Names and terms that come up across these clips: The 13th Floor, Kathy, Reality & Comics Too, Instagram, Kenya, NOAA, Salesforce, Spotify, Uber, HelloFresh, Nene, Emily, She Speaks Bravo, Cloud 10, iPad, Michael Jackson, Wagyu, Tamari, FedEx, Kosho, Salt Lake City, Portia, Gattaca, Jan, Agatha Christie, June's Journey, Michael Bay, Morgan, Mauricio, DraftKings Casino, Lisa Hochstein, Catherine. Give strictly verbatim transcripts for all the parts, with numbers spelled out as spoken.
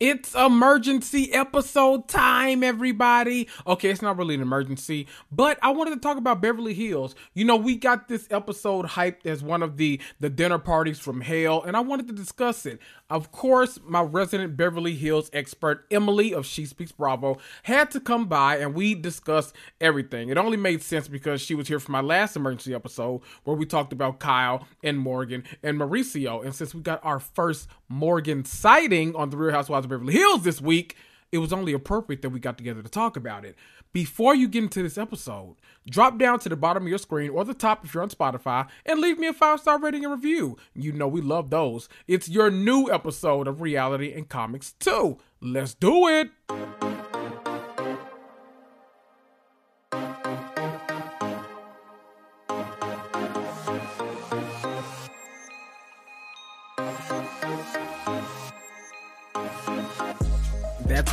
It's emergency episode time, everybody. Okay, it's not really an emergency, but I wanted to talk about Beverly Hills. You know, we got this episode hyped as one of the, the dinner parties from hell, and I wanted to discuss it. Of course, my resident Beverly Hills expert, Emily of She Speaks Bravo, had to come by, and we discussed everything. It only made sense because she was here for my last emergency episode where we talked about Kyle and Morgan and Mauricio. And since we got our first Morgan sighting on The Real Housewives Beverly Hills this week, it was only appropriate that we got together to talk about it. Before you get into this episode, drop down to the bottom of your screen or the top if you're on Spotify and leave me a five-star rating and review. You know we love those. It's your new episode of Reality and Comics Too. Let's do it. That's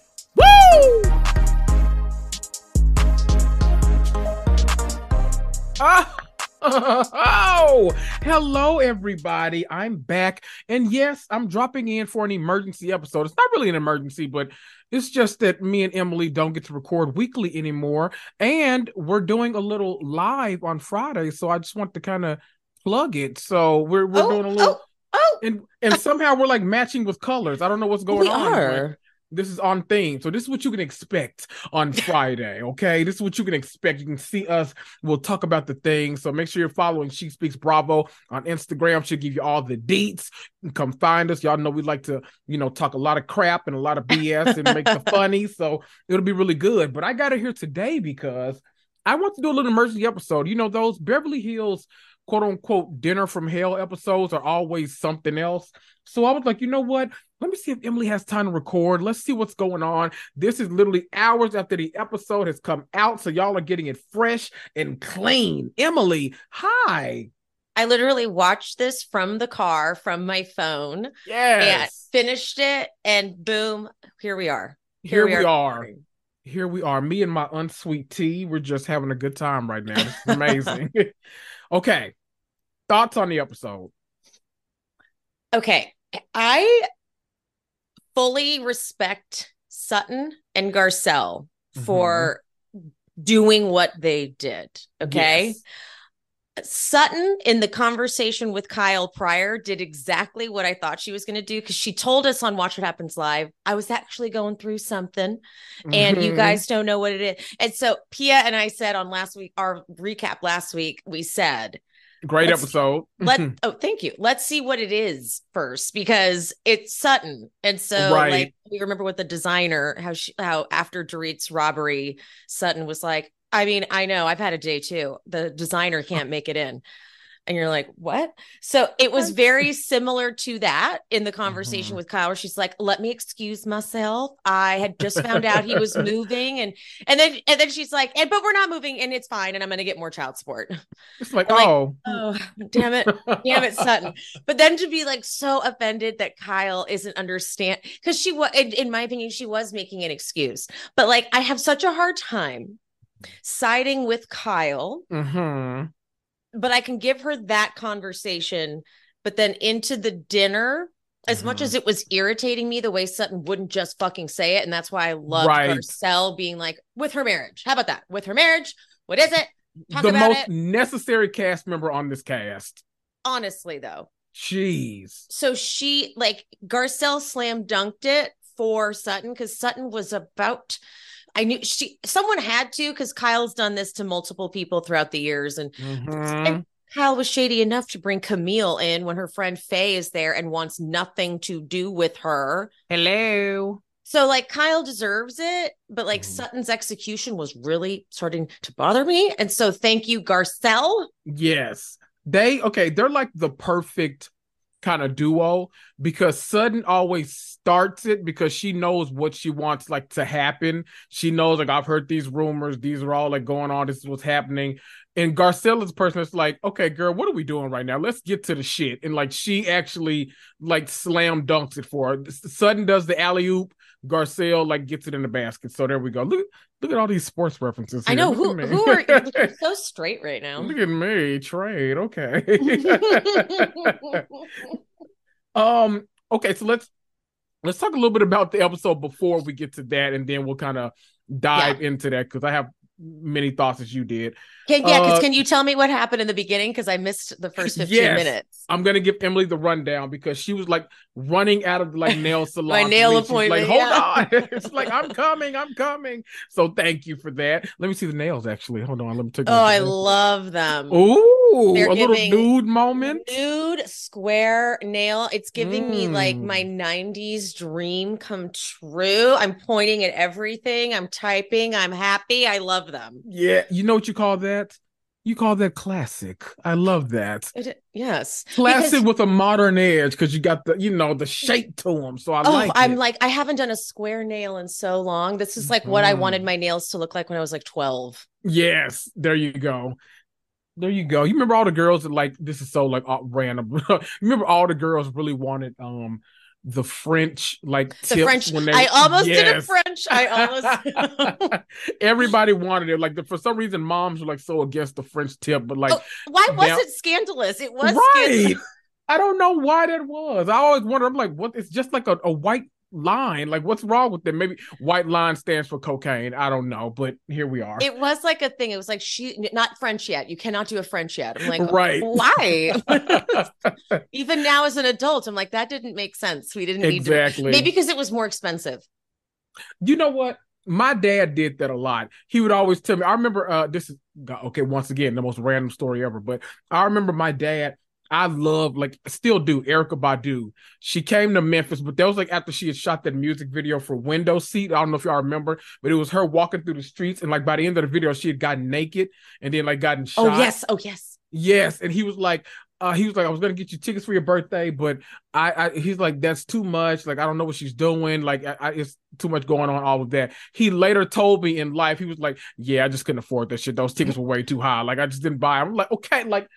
Woo! Ah! Oh, hello everybody. I'm back, and yes, I'm dropping in for an emergency episode. It's not really an emergency, but it's just that me and Emily don't get to record weekly anymore, and we're doing a little live on Friday, so I just want to kind of plug it. So we're we're oh, doing a little oh, oh, and and I, somehow we're like matching with colors. I don't know what's going we on. Are. Right? This is on theme. So this is what you can expect on Friday, okay? This is what you can expect. You can see us. We'll talk about the things. So make sure you're following She Speaks Bravo on Instagram. She'll give you all the deets. Come find us. Y'all know we like to, you know, talk a lot of crap and a lot of B S and make it funny. So it'll be really good. But I got it here today because I want to do a little emergency episode. You know, those Beverly Hills quote-unquote dinner from hell episodes are always something else. So I was like, you know what? Let me see if Emily has time to record. Let's see what's going on. This is literally hours after the episode has come out, so y'all are getting it fresh and clean. Emily, hi. I literally watched this from the car, from my phone. Yes. And finished it, and boom, here we are. Here, here we, we are. are. Here we are. Me and my unsweet tea, we're just having a good time right now. It's amazing. Okay. Thoughts on the episode? Okay. I fully respect Sutton and Garcelle mm-hmm. for doing what they did. Okay. Yes. Sutton, in the conversation with Kyle prior, did exactly what I thought she was going to do, because she told us on Watch What Happens Live, I was actually going through something and mm-hmm. you guys don't know what it is. And so Pia and I said on last week, our recap last week, we said, great let's, episode. let oh, thank you. Let's see what it is first, because it's Sutton, and so right. like we remember with the designer how she, how after Dorit's robbery, Sutton was like, "I mean, I know I've had a day too. The designer can't make it in," And you're like, what? So it was very similar to that in the conversation mm-hmm. with Kyle, where she's like, let me excuse myself. I had just found out he was moving. And, and then, and then she's like, and, but we're not moving and it's fine. And I'm going to get more child support. It's like, oh. like, oh, damn it. Damn it, Sutton. But then to be like so offended that Kyle isn't understand. Cause she was, in, in my opinion, she was making an excuse, but like, I have such a hard time siding with Kyle. Mm-hmm. But I can give her that conversation, but then into the dinner, as mm-hmm. much as it was irritating me, the way Sutton wouldn't just fucking say it. And that's why I loved right. Garcelle being like, with her marriage. How about that? With her marriage. What is it? Talk the about most it. Necessary cast member on this cast. Honestly, though. Jeez. So she, like, Garcelle slam dunked it for Sutton because Sutton was about... I knew she, someone had to, because Kyle's done this to multiple people throughout the years. And, mm-hmm. and Kyle was shady enough to bring Camille in when her friend Faye is there and wants nothing to do with her. Hello. So like Kyle deserves it, but like mm. Sutton's execution was really starting to bother me. And so thank you, Garcelle. Yes. They, okay. They're like the perfect kind of duo, because Sutton always starts it because she knows what she wants like to happen. She knows, like, I've heard these rumors, these are all like going on, this is what's happening. And Garcelle is the person that's like, okay, girl, what are we doing right now? Let's get to the shit. And like she actually like slam dunks it for her. Sutton does the alley-oop, Garcelle like gets it in the basket. So there we go. Look, look at all these sports references here. I know who, who are you're so straight right now. Look at me, trade. Okay. um. Okay. So let's let's talk a little bit about the episode before we get to that, and then we'll kind of dive yeah. into that because I have many thoughts as you did. Can, yeah. Because uh, can you tell me what happened in the beginning? Because I missed the first fifteen yes, minutes. I'm gonna give Emily the rundown because she was like running out of like nail salon. My nail appointment. Like, hold yeah. on. It's like I'm coming. I'm coming. So thank you for that. Let me see the nails. Actually, hold on. Let me take. Oh, I love them. Ooh, they're a little nude moment. Nude square nail. It's giving mm. me like my nineties dream come true. I'm pointing at everything. I'm typing. I'm happy. I love them. Yeah, you know what you call that? You call that classic. I love that. It, yes, classic because, with a modern edge, because you got the, you know, the shape to them. So I oh, like. I'm it. like, I haven't done a square nail in so long. This is like mm. what I wanted my nails to look like when I was like twelve. Yes, there you go. There you go. You remember all the girls that like this is so like random. Remember all the girls really wanted um. the French, like the tips French. When they, I almost yes. did a French. I almost. Everybody wanted it. Like the, for some reason, moms were like so against the French tip. But like, oh, why was now, it scandalous? It was right. Scandalous. I don't know why that was. I always wonder. I'm like, what? It's just like a, a white line. Like, what's wrong with them? Maybe white line stands for cocaine. I don't know. But here we are. It was like a thing. It was like she not French yet. You cannot do a French yet. I'm like, right? Why? Even now as an adult, I'm like, that didn't make sense. We didn't exactly. need to. Maybe because it was more expensive. You know what? My dad did that a lot. He would always tell me. I remember uh, this is okay. Once again, the most random story ever. But I remember my dad. I love, like, still do, Erykah Badu. She came to Memphis, but that was, like, after she had shot that music video for Window Seat. I don't know if y'all remember, but it was her walking through the streets, and, like, by the end of the video, she had gotten naked and then, like, gotten shot. Oh, yes. Oh, yes. Yes. And he was like, uh, he was like, I was going to get you tickets for your birthday, but I, I, he's like, that's too much. Like, I don't know what she's doing. Like, I, I, it's too much going on, all of that. He later told me in life, he was like, yeah, I just couldn't afford that shit. Those tickets were way too high. Like, I just didn't buy them. I'm like, okay, like,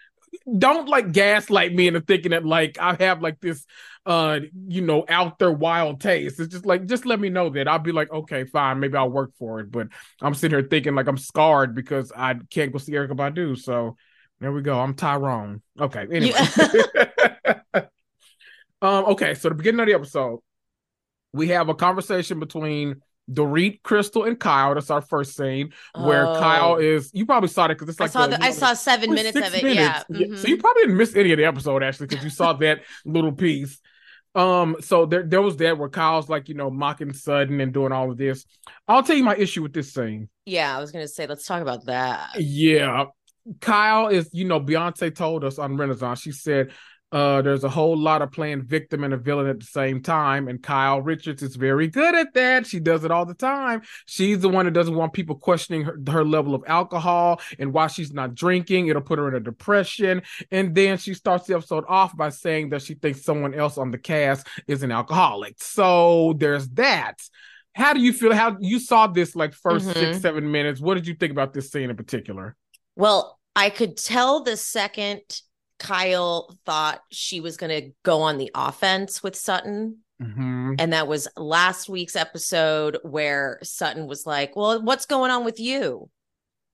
don't like gaslight me into thinking that like I have like this uh you know out there wild taste. It's just like, just let me know that. I'll be like, okay, fine, maybe I'll work for it. But I'm sitting here thinking like I'm scarred because I can't go see Erykah Badu. So there we go. I'm Tyrone. Okay. Anyway. Yeah. um, okay, so the beginning of the episode, we have a conversation between Dorit, Crystal, and Kyle. That's our first scene where oh. Kyle is. You probably saw that because it's like I saw, the, the, I know, saw seven minutes of it. Minutes. Yeah, mm-hmm. So you probably didn't miss any of the episode actually because you saw that little piece. Um, so there, there was that where Kyle's like, you know, mocking Sutton and doing all of this. I'll tell you my issue with this scene. Yeah, I was gonna say let's talk about that. Yeah, Kyle is. You know, Beyonce told us on Renaissance. She said. Uh, there's a whole lot of playing victim and a villain at the same time, and Kyle Richards is very good at that. She does it all the time. She's the one that doesn't want people questioning her, her level of alcohol and why she's not drinking. It'll put her in a depression. And then she starts the episode off by saying that she thinks someone else on the cast is an alcoholic. So there's that. How do you feel? How you saw this like first mm-hmm. six, seven minutes? What did you think about this scene in particular? Well, I could tell the second Kyle thought she was going to go on the offense with Sutton. Mm-hmm. And that was last week's episode where Sutton was like, well, what's going on with you?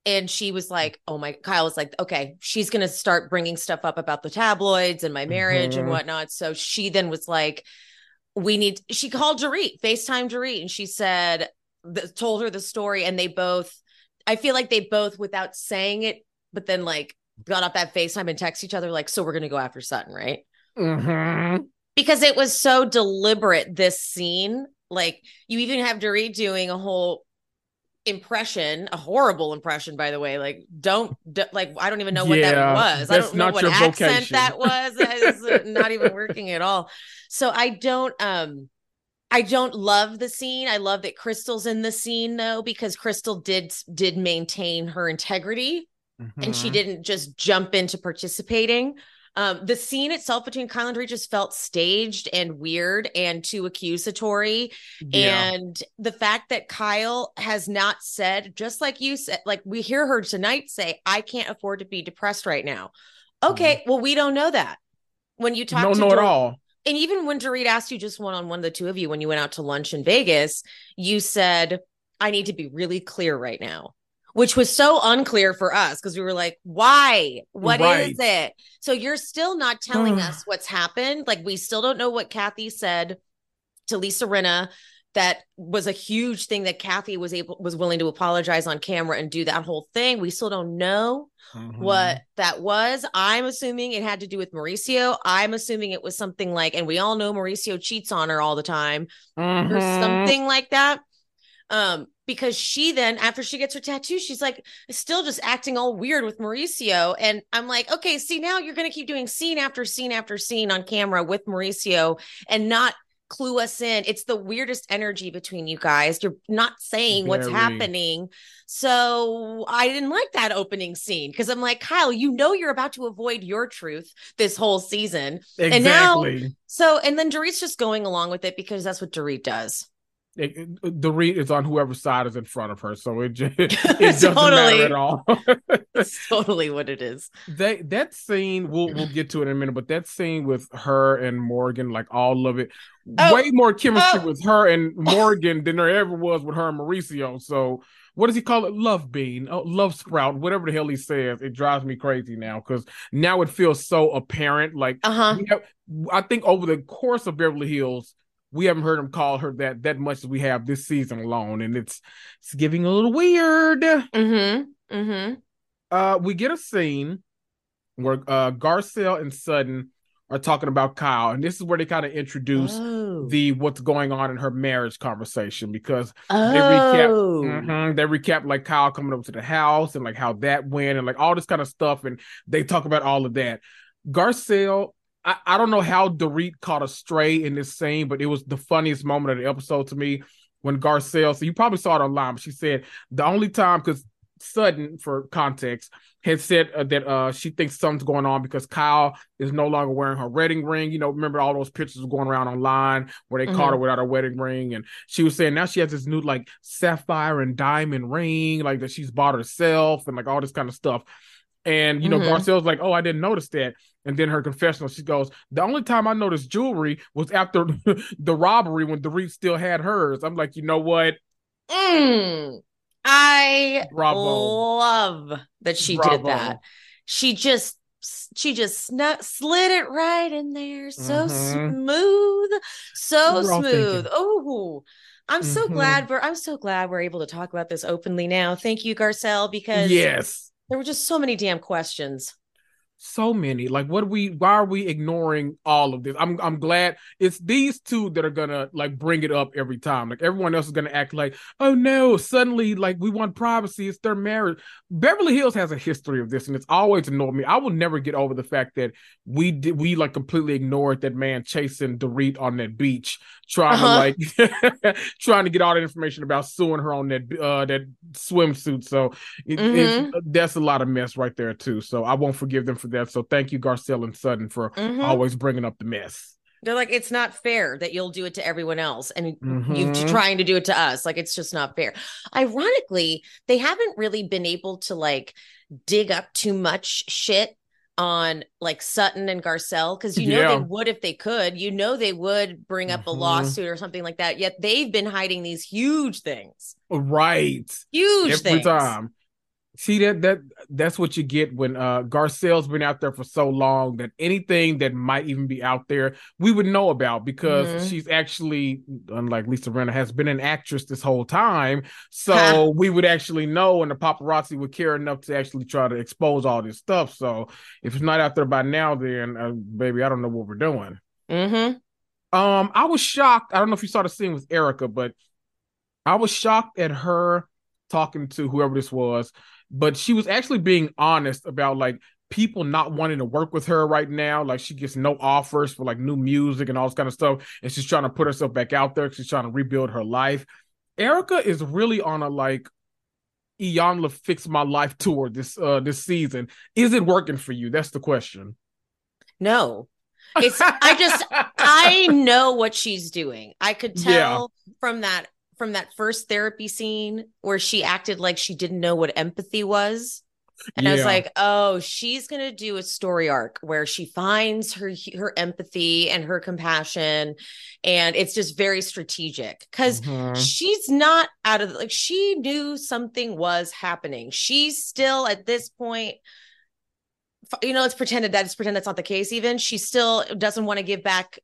And she was like, oh my, Kyle was like, okay, she's going to start bringing stuff up about the tabloids and my marriage mm-hmm. and whatnot. So she then was like, we need, she called Dorit, FaceTime Dorit. And she said, th- told her the story. And they both, I feel like they both, without saying it, but then like got off that FaceTime and text each other like, so we're going to go after Sutton, right? Mm-hmm. Because it was so deliberate, this scene. Like you even have Dorit doing a whole impression, a horrible impression, by the way. Like, don't, d- like, I don't even know what yeah, that was. That's I don't know not what your accent vocation. That was. It's not even working at all. So I don't, um, I don't love the scene. I love that Crystal's in the scene though, because Crystal did, did maintain her integrity. Mm-hmm. And she didn't just jump into participating. Um, the scene itself between Kyle and Dorit just felt staged and weird and too accusatory. Yeah. And the fact that Kyle has not said, just like you said, like we hear her tonight say, I can't afford to be depressed right now. Okay, mm-hmm. well, we don't know that. When you talk don't to know Dorit, at all. And even when Dorit asked you just one-on-one, the two of you, when you went out to lunch in Vegas, you said, I need to be really clear right now. Which was so unclear for us because we were like, why? What right. is it? So you're still not telling us what's happened. Like, we still don't know what Kathy said to Lisa Rinna. That was a huge thing that Kathy was able was willing to apologize on camera and do that whole thing. We still don't know mm-hmm. what that was. I'm assuming it had to do with Mauricio. I'm assuming it was something like, and we all know Mauricio cheats on her all the time mm-hmm. or something like that. Um, because she then, after she gets her tattoo, she's like, still just acting all weird with Mauricio. And I'm like, okay, see, now you're going to keep doing scene after scene after scene on camera with Mauricio and not clue us in. It's the weirdest energy between you guys. You're not saying Very. What's happening. So I didn't like that opening scene because I'm like, Kyle, you know, you're about to avoid your truth this whole season. Exactly. And now, so, and then Dorit's just going along with it because that's what Dorit does. It, it, Dorit is on whoever's side is in front of her, so it, just, it doesn't totally. Matter at all. It's totally what it is. They, that scene, we'll we'll get to it in a minute, but that scene with her and Morgan, like all of it, oh. way more chemistry oh. with her and Morgan than there ever was with her and Mauricio. So what does he call it? Love bean, oh, love sprout, whatever the hell he says. It drives me crazy now because now it feels so apparent. Like uh-huh. we have, I think over the course of Beverly Hills, we haven't heard him call her that that much as we have this season alone, and it's it's giving a little weird. Mm-hmm. Mm-hmm. Uh, we get a scene where uh, Garcelle and Sutton are talking about Kyle, and this is where they kind of introduce oh. the what's going on in her marriage conversation because oh. they recap, mm-hmm, they recap like Kyle coming up to the house and like how that went and like all this kind of stuff, and they talk about all of that. Garcelle. I, I don't know how Dorit caught a stray in this scene, but it was the funniest moment of the episode to me when Garcelle, so you probably saw it online, but she said the only time, because Sutton, for context, had said uh, that uh, she thinks something's going on because Kyle is no longer wearing her wedding ring. You know, remember all those pictures going around online where they mm-hmm. caught her without her wedding ring. And she was saying now she has this new like sapphire and diamond ring like that she's bought herself and like all this kind of stuff. And, you know, mm-hmm. Garcelle's like, oh, I didn't notice that. And then her confessional, she goes, the only time I noticed jewelry was after the robbery when Dorit still had hers. I'm like, you know what? Mm, I Bravo. Love that she Bravo. Did that. She just she just snuck, slid it right in there. So mm-hmm. smooth. So smooth. Oh, I'm mm-hmm. so glad we're I'm so glad we're able to talk about this openly now. Thank you, Garcelle, because yes. there were just so many damn questions. So many. Like, what we? Why are we ignoring all of this? I'm I'm glad it's these two that are gonna like bring it up every time. Like everyone else is gonna act like, oh no, suddenly like we want privacy. It's their marriage. Beverly Hills has a history of this, and it's always annoyed me. I will never get over the fact that we did we like completely ignored that man chasing Dorit on that beach, trying uh-huh. to like trying to get all the information about suing her on that uh, that swimsuit. So it, mm-hmm. it's, that's a lot of mess right there too. So I won't forgive them for that. So thank you, Garcelle and Sutton, for mm-hmm. always bringing up the mess. They're like, it's not fair that you'll do it to everyone else and mm-hmm. you're trying to do it to us. Like, it's just not fair. Ironically, they haven't really been able to like dig up too much shit on like Sutton and Garcelle, because you know yeah. they would if they could. You know they would bring up mm-hmm. a lawsuit or something like that. Yet they've been hiding these huge things. Right. Huge Every things. Time. See, that that that's what you get when uh, Garcelle's been out there for so long that anything that might even be out there, we would know about, because mm-hmm. she's actually, unlike Lisa Renna, has been an actress this whole time. So huh. we would actually know, and the paparazzi would care enough to actually try to expose all this stuff. So if it's not out there by now, then, uh, baby, I don't know what we're doing. Mm-hmm. Um, I was shocked. I don't know if you saw the scene with Erykah, but I was shocked at her talking to whoever this was. But she was actually being honest about like people not wanting to work with her right now. Like, she gets no offers for like new music and all this kind of stuff. And she's trying to put herself back out there. She's trying to rebuild her life. Erykah is really on a like Iyanla Fix My Life tour this uh, this season. Is it working for you? That's the question. No. It's I just I know what she's doing. I could tell yeah. from that. From that first therapy scene where she acted like she didn't know what empathy was. And yeah. I was like, oh, she's going to do a story arc where she finds her, her empathy and her compassion. And it's just very strategic, because mm-hmm. she's not out of like, she knew something was happening. She's still at this point, you know, let's pretend that let's pretend that's not the case. Even she still doesn't want to give back,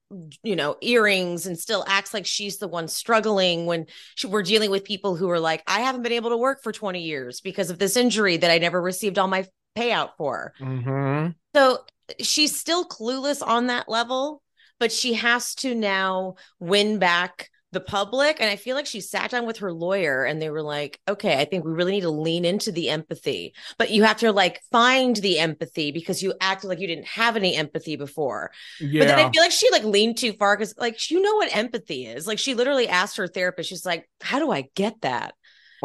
you know, earrings, and still acts like she's the one struggling when she, we're dealing with people who are like, I haven't been able to work for twenty years because of this injury that I never received all my payout for. Mm-hmm. So she's still clueless on that level, but she has to now win back the public. And I feel like she sat down with her lawyer and they were like, okay, I think we really need to lean into the empathy, but you have to like find the empathy because you acted like you didn't have any empathy before. Yeah. But then I feel like she like leaned too far, because like, you know what empathy is. Like, she literally asked her therapist, she's like, how do I get that?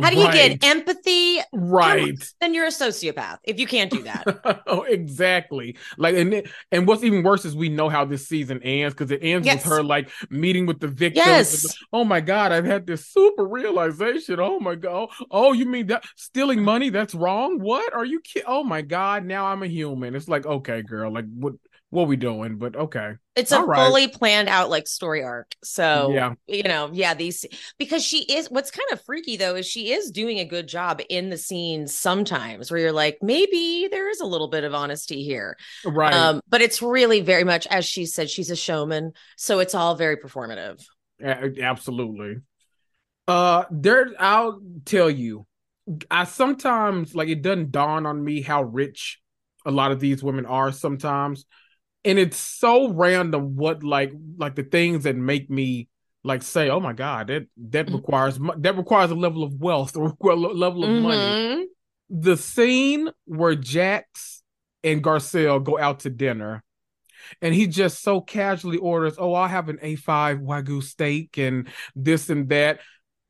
How do you right. get empathy? Right. Then you're a sociopath if you can't do that. Oh, exactly. Like, and and what's even worse is we know how this season ends, because it ends yes. with her like meeting with the victims. Yes. Oh my God, I've had this super realization. Oh my God. Oh, you mean that stealing money? That's wrong. What are you kidding? Oh my God. Now I'm a human. It's like, okay, girl. Like, what? What we doing? But okay, it's all a right. fully planned out like story arc. So yeah. you know, yeah, these because she is. What's kind of freaky though is she is doing a good job in the scenes sometimes where you're like, maybe there is a little bit of honesty here, right? Um, but it's really very much, as she said, she's a showman, so it's all very performative. A- absolutely. Uh, there, I'll tell you, I sometimes like it doesn't dawn on me how rich a lot of these women are sometimes. And it's so random what like like the things that make me like say, oh my God, that that mm-hmm. requires that requires a level of wealth or a level of mm-hmm. money. The scene where Jax and Garcelle go out to dinner, and he just so casually orders, oh, I'll have an A five Wagyu steak and this and that.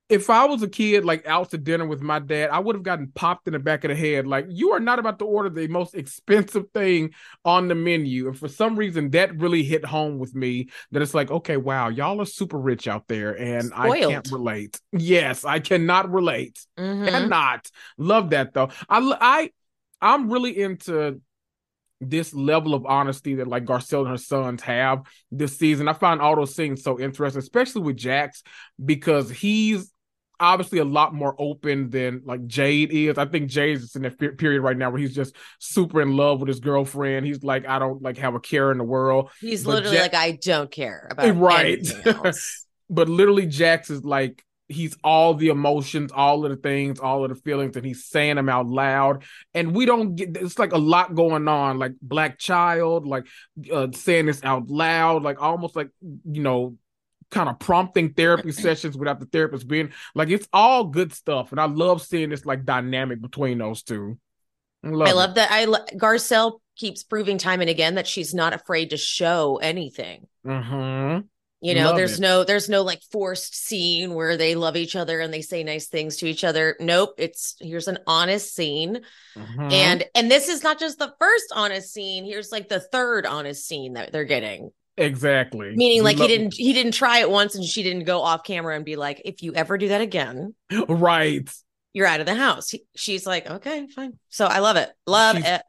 If I was a kid, like out to dinner with my dad, I would have gotten popped in the back of the head. Like, you are not about to order the most expensive thing on the menu. And for some reason, that really hit home with me, that it's like, okay, wow, y'all are super rich out there. And spoiled. I can't relate. Yes, I cannot relate. Mm-hmm. Cannot. Love that, though. I, I, I'm really into this level of honesty that like Garcelle and her sons have this season. I find all those things so interesting, especially with Jax, because he's obviously a lot more open than like Jade is. I think Jade is in that fe- period right now where he's just super in love with his girlfriend. He's like, I don't like have a care in the world. He's but literally Jax- like, I don't care about right. anything else. But literally Jax is like, he's all the emotions, all of the things, all of the feelings, and he's saying them out loud. And we don't get, it's like a lot going on, like Black Child, like uh, saying this out loud, like almost like, you know, kind of prompting therapy sessions without the therapist being, like, it's all good stuff. And I love seeing this like dynamic between those two. I love, I love that. I lo- Garcelle keeps proving time and again that she's not afraid to show anything. Mm-hmm. You know, love there's it. no, there's no like forced scene where they love each other and they say nice things to each other. Nope. It's here's an honest scene. Mm-hmm. And, and this is not just the first honest scene. Here's like the third honest scene that they're getting. Exactly. Meaning like Lo- he didn't, he didn't try it once and she didn't go off camera and be like, if you ever do that again, right, you're out of the house. He, she's like, okay, fine. So I love it. Love she's, it.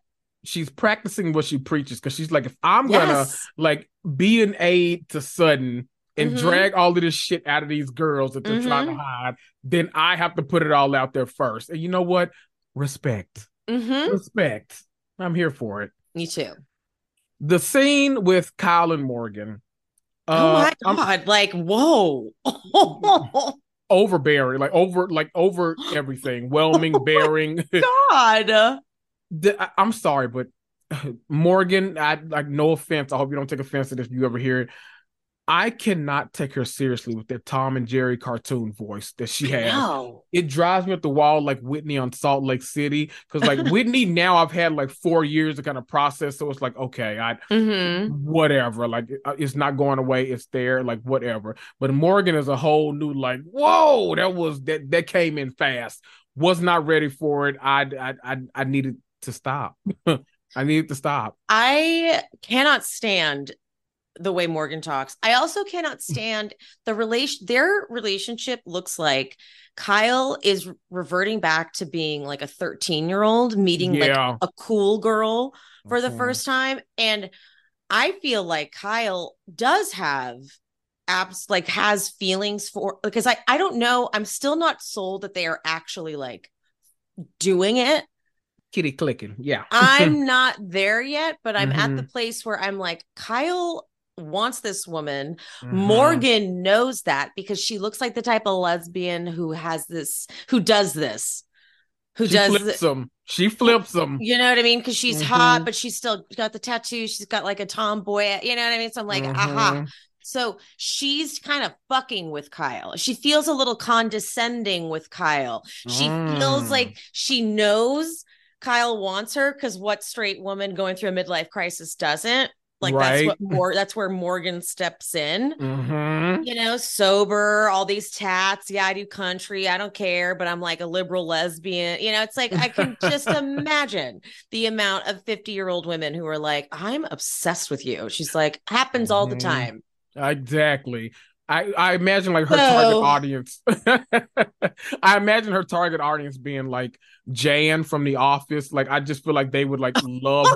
She's practicing what she preaches. Cause she's like, if I'm yes. going to like be an aide to Sutton and mm-hmm. drag all of this shit out of these girls that they're mm-hmm. trying to hide, then I have to put it all out there first. And you know what? Respect. Mm-hmm. Respect. I'm here for it. Me too. The scene with Kyle and Morgan. Uh, oh my God. I'm, like, whoa. Overbearing, like over, like over everything. Whelming, oh bearing. God. the, I, I'm sorry, but Morgan, I like no offense. I hope you don't take offense to this if you ever hear it. I cannot take her seriously with that Tom and Jerry cartoon voice that she has. No. It drives me up the wall like Whitney on Salt Lake City. Because like Whitney now I've had like four years to kind of process. So it's like, okay, I mm-hmm. whatever. Like it's not going away. It's there. Like whatever. But Morgan is a whole new like, whoa, that was that that came in fast. Was not ready for it. I I I, I needed to stop. I needed to stop. I cannot stand the way Morgan talks. I also cannot stand the relation. Their relationship looks like Kyle is reverting back to being like a thirteen year old meeting yeah. like a cool girl for mm-hmm. the first time. And I feel like Kyle does have abs like has feelings for, because I, I don't know. I'm still not sold that they are actually like doing it. Kitty clicking. Yeah. I'm not there yet, but I'm mm-hmm. at the place where I'm like, Kyle wants this woman. Mm-hmm. Morgan knows that because she looks like the type of lesbian who has this, who does this, who she does flips th- them. She flips them. You know what I mean? Because she's mm-hmm. hot, but she's still got the tattoo. She's got like a tomboy. You know what I mean? So I'm like, mm-hmm. aha. So she's kind of fucking with Kyle. She feels a little condescending with Kyle. She mm. feels like she knows Kyle wants her because what straight woman going through a midlife crisis doesn't? Like right. that's what more that's where Morgan steps in, mm-hmm. you know, sober, all these tats. Yeah, I do country. I don't care, but I'm like a liberal lesbian. You know, it's like I can just imagine the amount of fifty year old women who are like, I'm obsessed with you. She's like, happens mm-hmm. all the time. Exactly. I, I imagine like her so... target audience. I imagine her target audience being like Jan from The Office. Like I just feel like they would like love,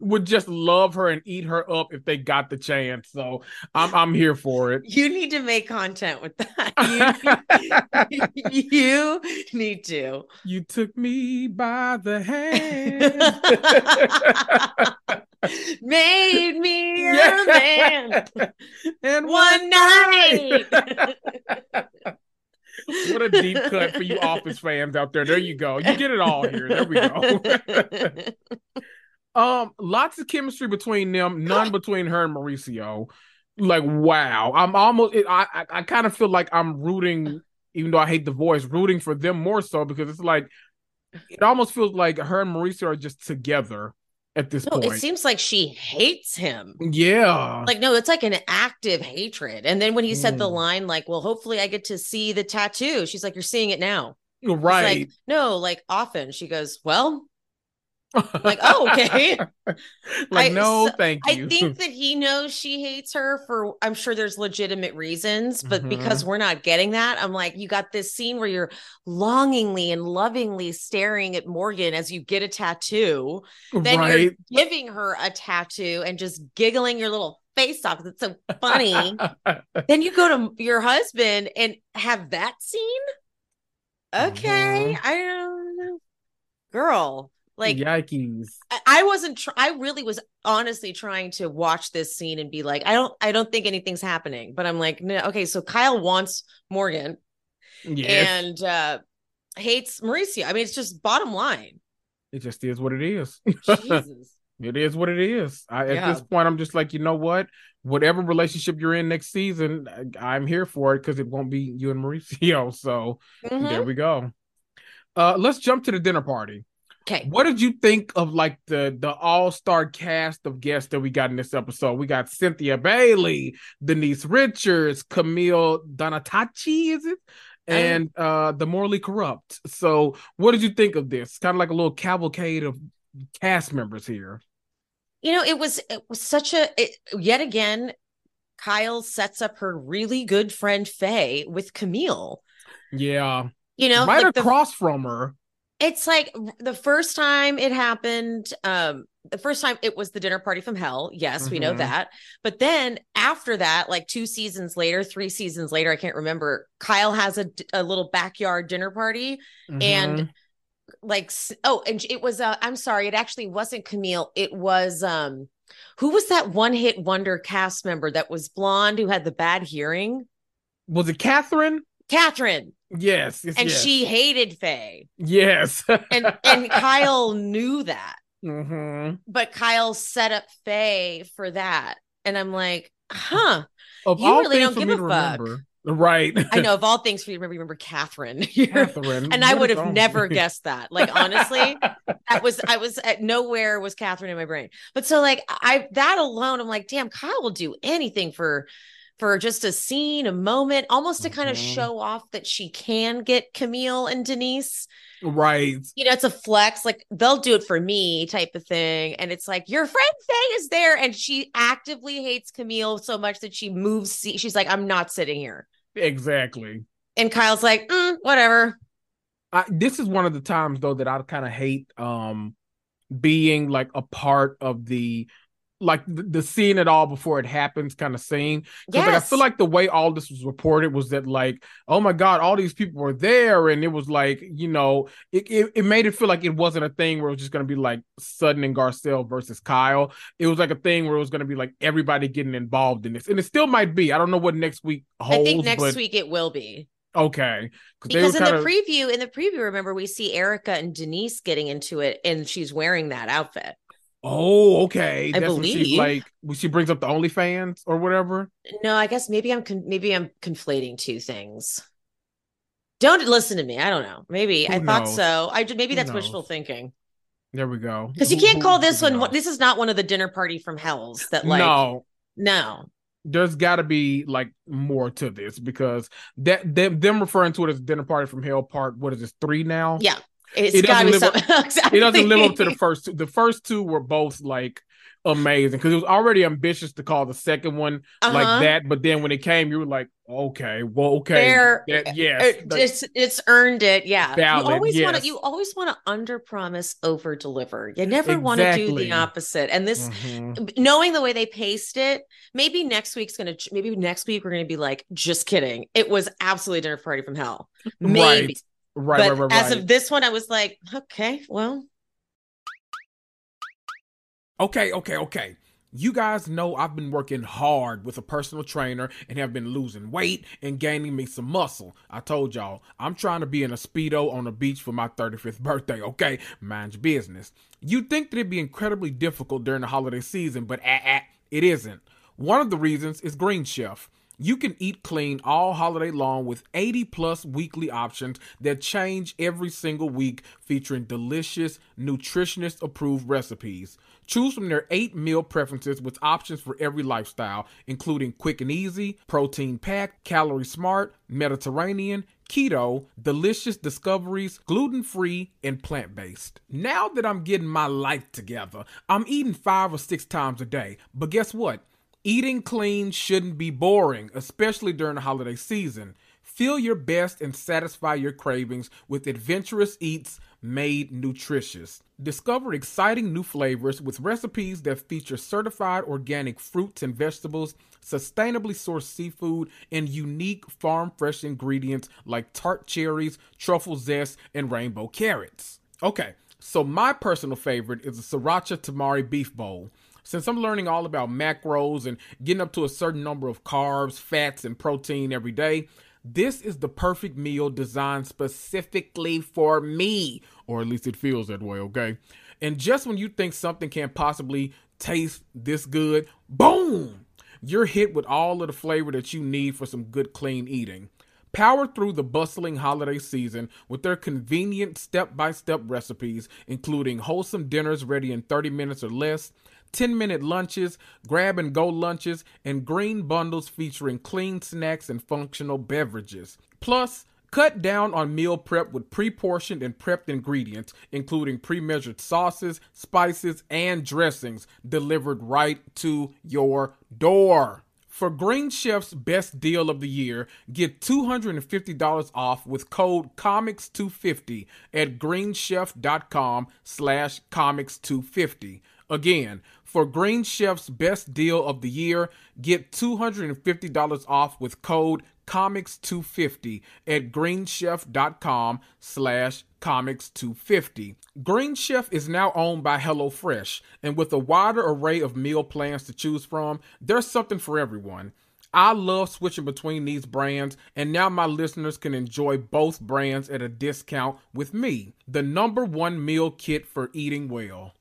would just love her and eat her up if they got the chance. So I'm I'm here for it. You need to make content with that. You, you need to. You took me by the hand. Made me a yeah. man and one, one night. night. What a deep cut for you Office fans out there. There you go. You get it all here. There we go. um, lots of chemistry between them. None between her and Mauricio. Like, wow. I'm almost. I I, I kind of feel like I'm rooting, even though I hate the voice, rooting for them more so because it's like it almost feels like her and Mauricio are just together. At this no, point, it seems like she hates him. Yeah. Like, no, it's like an active hatred. And then when he said mm. the line, like, well, hopefully I get to see the tattoo. She's like, you're seeing it now. Right. Like, no, like often she goes, well, like, oh, okay. like, I, no, so, thank you. I think that he knows she hates her for, I'm sure there's legitimate reasons, but mm-hmm. because we're not getting that, I'm like, you got this scene where you're longingly and lovingly staring at Morgan as you get a tattoo. Then right. you're giving her a tattoo and just giggling your little face off. It's so funny. Then you go to your husband and have that scene. Okay. Mm-hmm. I don't know. Girl. Like, yikes. I, I wasn't, tr- I really was honestly trying to watch this scene and be like, I don't, I don't think anything's happening, but I'm like, no, okay. So Kyle wants Morgan yes. and uh, hates Mauricio. I mean, it's just bottom line. It just is what it is. Jesus. It is what it is. I, yeah. At this point, I'm just like, you know what? Whatever relationship you're in next season, I, I'm here for it because it won't be you and Mauricio. So mm-hmm. there we go. Uh, let's jump to the dinner party. Okay. What did you think of like the the all-star cast of guests that we got in this episode? We got Cynthia Bailey, Denise Richards, Camille Donatacci, is it? And uh, the Morally Corrupt. So what did you think of this? Kind of like a little cavalcade of cast members here. You know, it was it was such a it, yet again, Kyle sets up her really good friend Faye with Camille. Yeah, you know, right like across the, from her. It's like the first time it happened. Um, the first time it was the dinner party from hell. Yes, mm-hmm. we know that. But then after that, like two seasons later, three seasons later, I can't remember. Kyle has a a little backyard dinner party mm-hmm. and. Like, oh, and it was, uh, I'm sorry, it actually wasn't Camille. It was, um, who was that one hit wonder cast member that was blonde who had the bad hearing? Was it Catherine? Catherine. Yes. yes and yes. She hated Faye. Yes. and and Kyle knew that. Mm-hmm. But Kyle set up Faye for that. And I'm like, huh, of you really don't give a fuck. Remember. Right. I know, of all things for you to remember, remember Catherine. Catherine. And I would have never guessed that. Like, honestly, that was, I was at nowhere was Catherine in my brain. But so like, I, that alone, I'm like, damn, Kyle will do anything for, for just a scene, a moment, almost to kind mm-hmm. of show off that she can get Camille and Denise. Right. You know, it's a flex, like they'll do it for me type of thing. And it's like, your friend Faye is there. And she actively hates Camille so much that she moves. Se- She's like, I'm not sitting here. Exactly. And Kyle's like, mm, whatever. I, this is one of the times, though, that I kind of hate um, being like a part of the like the, the seeing it all before it happens kind of scene. Yes. Like, I feel like the way all this was reported was that like, oh, my God, all these people were there. And it was like, you know, it, it, it made it feel like it wasn't a thing where it was just going to be like Sutton and Garcelle versus Kyle. It was like a thing where it was going to be like everybody getting involved in this. And it still might be. I don't know what next week holds. I think next but... week it will be. Okay. Because in kinda... the preview, in the preview, remember, we see Erica and Denise getting into it and she's wearing that outfit. Oh, okay. I That's believe when she, like when she brings up the OnlyFans or whatever. No, I guess maybe I'm con- maybe I'm conflating two things. Don't listen to me. I don't know. Maybe Who I knows? thought so. I maybe Who that's knows? wishful thinking. There we go. Because you can't call this one. Knows? This is not one of the dinner party from hells. That like no, no. There's got to be like more to this because that them, them referring to it as dinner party from hell part. What is this three now? Yeah. It's it, doesn't live up, exactly. It doesn't live up to the first two. The first two were both like amazing because it was already ambitious to call the second one uh-huh. like that. But then when it came, you were like, okay, well, okay. That, yes. It, it's, it's earned it. Yeah. Valid, you always yes. want to, you always want to underpromise, overdeliver. You never exactly. want to do the opposite. And this, mm-hmm. knowing the way they paced it, maybe next week's going to, maybe next week we're going to be like, just kidding. It was absolutely dinner party from hell. Maybe. Right. Right, but right, right, right. As of this one, I was like, okay, well. Okay, okay, okay. You guys know I've been working hard with a personal trainer and have been losing weight and gaining me some muscle. I told y'all, I'm trying to be in a Speedo on the beach for my thirty-fifth birthday, okay? Mind your business. You'd think that it'd be incredibly difficult during the holiday season, but ah, ah, it isn't. One of the reasons is Green Chef. You can eat clean all holiday long with eighty plus weekly options that change every single week featuring delicious, nutritionist approved recipes. Choose from their eight meal preferences with options for every lifestyle, including quick and easy, protein packed, calorie smart, Mediterranean, keto, delicious discoveries, gluten-free, and plant-based. Now that I'm getting my life together, I'm eating five or six times a day, but guess what? Eating clean shouldn't be boring, especially during the holiday season. Feel your best and satisfy your cravings with adventurous eats made nutritious. Discover exciting new flavors with recipes that feature certified organic fruits and vegetables, sustainably sourced seafood, and unique farm-fresh ingredients like tart cherries, truffle zest, and rainbow carrots. Okay. So my personal favorite is the Sriracha Tamari Beef Bowl. Since I'm learning all about macros and getting up to a certain number of carbs, fats, and protein every day, this is the perfect meal designed specifically for me, or at least it feels that way, okay? And just when you think something can't possibly taste this good, boom! You're hit with all of the flavor that you need for some good, clean eating. Power through the bustling holiday season with their convenient step-by-step recipes, including wholesome dinners ready in thirty minutes or less, ten-minute lunches, grab-and-go lunches, and green bundles featuring clean snacks and functional beverages. Plus, cut down on meal prep with pre-portioned and prepped ingredients, including pre-measured sauces, spices, and dressings delivered right to your door. For Green Chef's best deal of the year, get two hundred fifty dollars off with code comics two fifty at green chef dot com slash comics two fifty. Again, for Green Chef's best deal of the year, get two hundred fifty dollars off with code comics two fifty at green chef dot com slash comics two fifty. Green Chef is now owned by HelloFresh, and with a wider array of meal plans to choose from, there's something for everyone. I love switching between these brands, and now my listeners can enjoy both brands at a discount with me, the number one meal kit for eating well.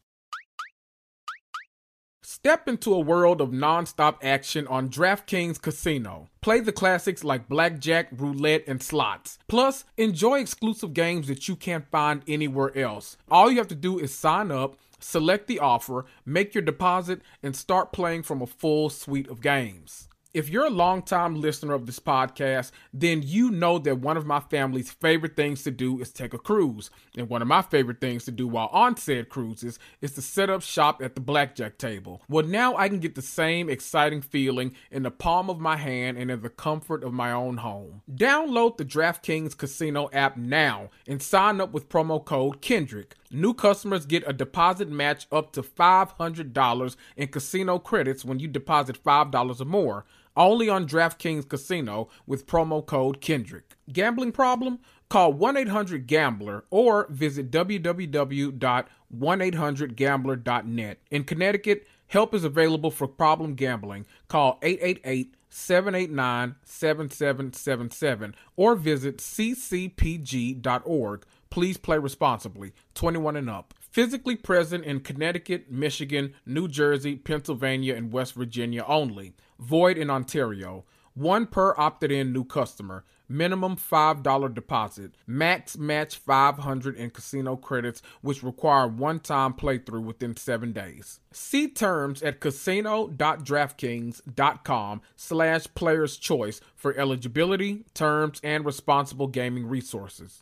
Step into a world of non-stop action on DraftKings Casino. Play the classics like blackjack, roulette, and slots. Plus, enjoy exclusive games that you can't find anywhere else. All you have to do is sign up, select the offer, make your deposit, and start playing from a full suite of games. If you're a longtime listener of this podcast, then you know that one of my family's favorite things to do is take a cruise. And one of my favorite things to do while on said cruises is to set up shop at the blackjack table. Well, now I can get the same exciting feeling in the palm of my hand and in the comfort of my own home. Download the DraftKings Casino app now and sign up with promo code Kendrick. New customers get a deposit match up to five hundred dollars in casino credits when you deposit five dollars or more. Only on DraftKings Casino with promo code Kendrick. Gambling problem? Call one eight hundred gambler or visit w w w dot one eight hundred gambler dot net. In Connecticut, help is available for problem gambling. Call eight eight eight, seven eight nine, seven seven seven seven or visit c c p g dot org. Please play responsibly. twenty-one and up. Physically present in Connecticut, Michigan, New Jersey, Pennsylvania, and West Virginia only. Void in Ontario. One per opted-in new customer. Minimum five dollars deposit. Max match five hundred dollars in casino credits, which require one-time playthrough within seven days. See terms at casino.draftkings.com slash players choice for eligibility, terms, and responsible gaming resources.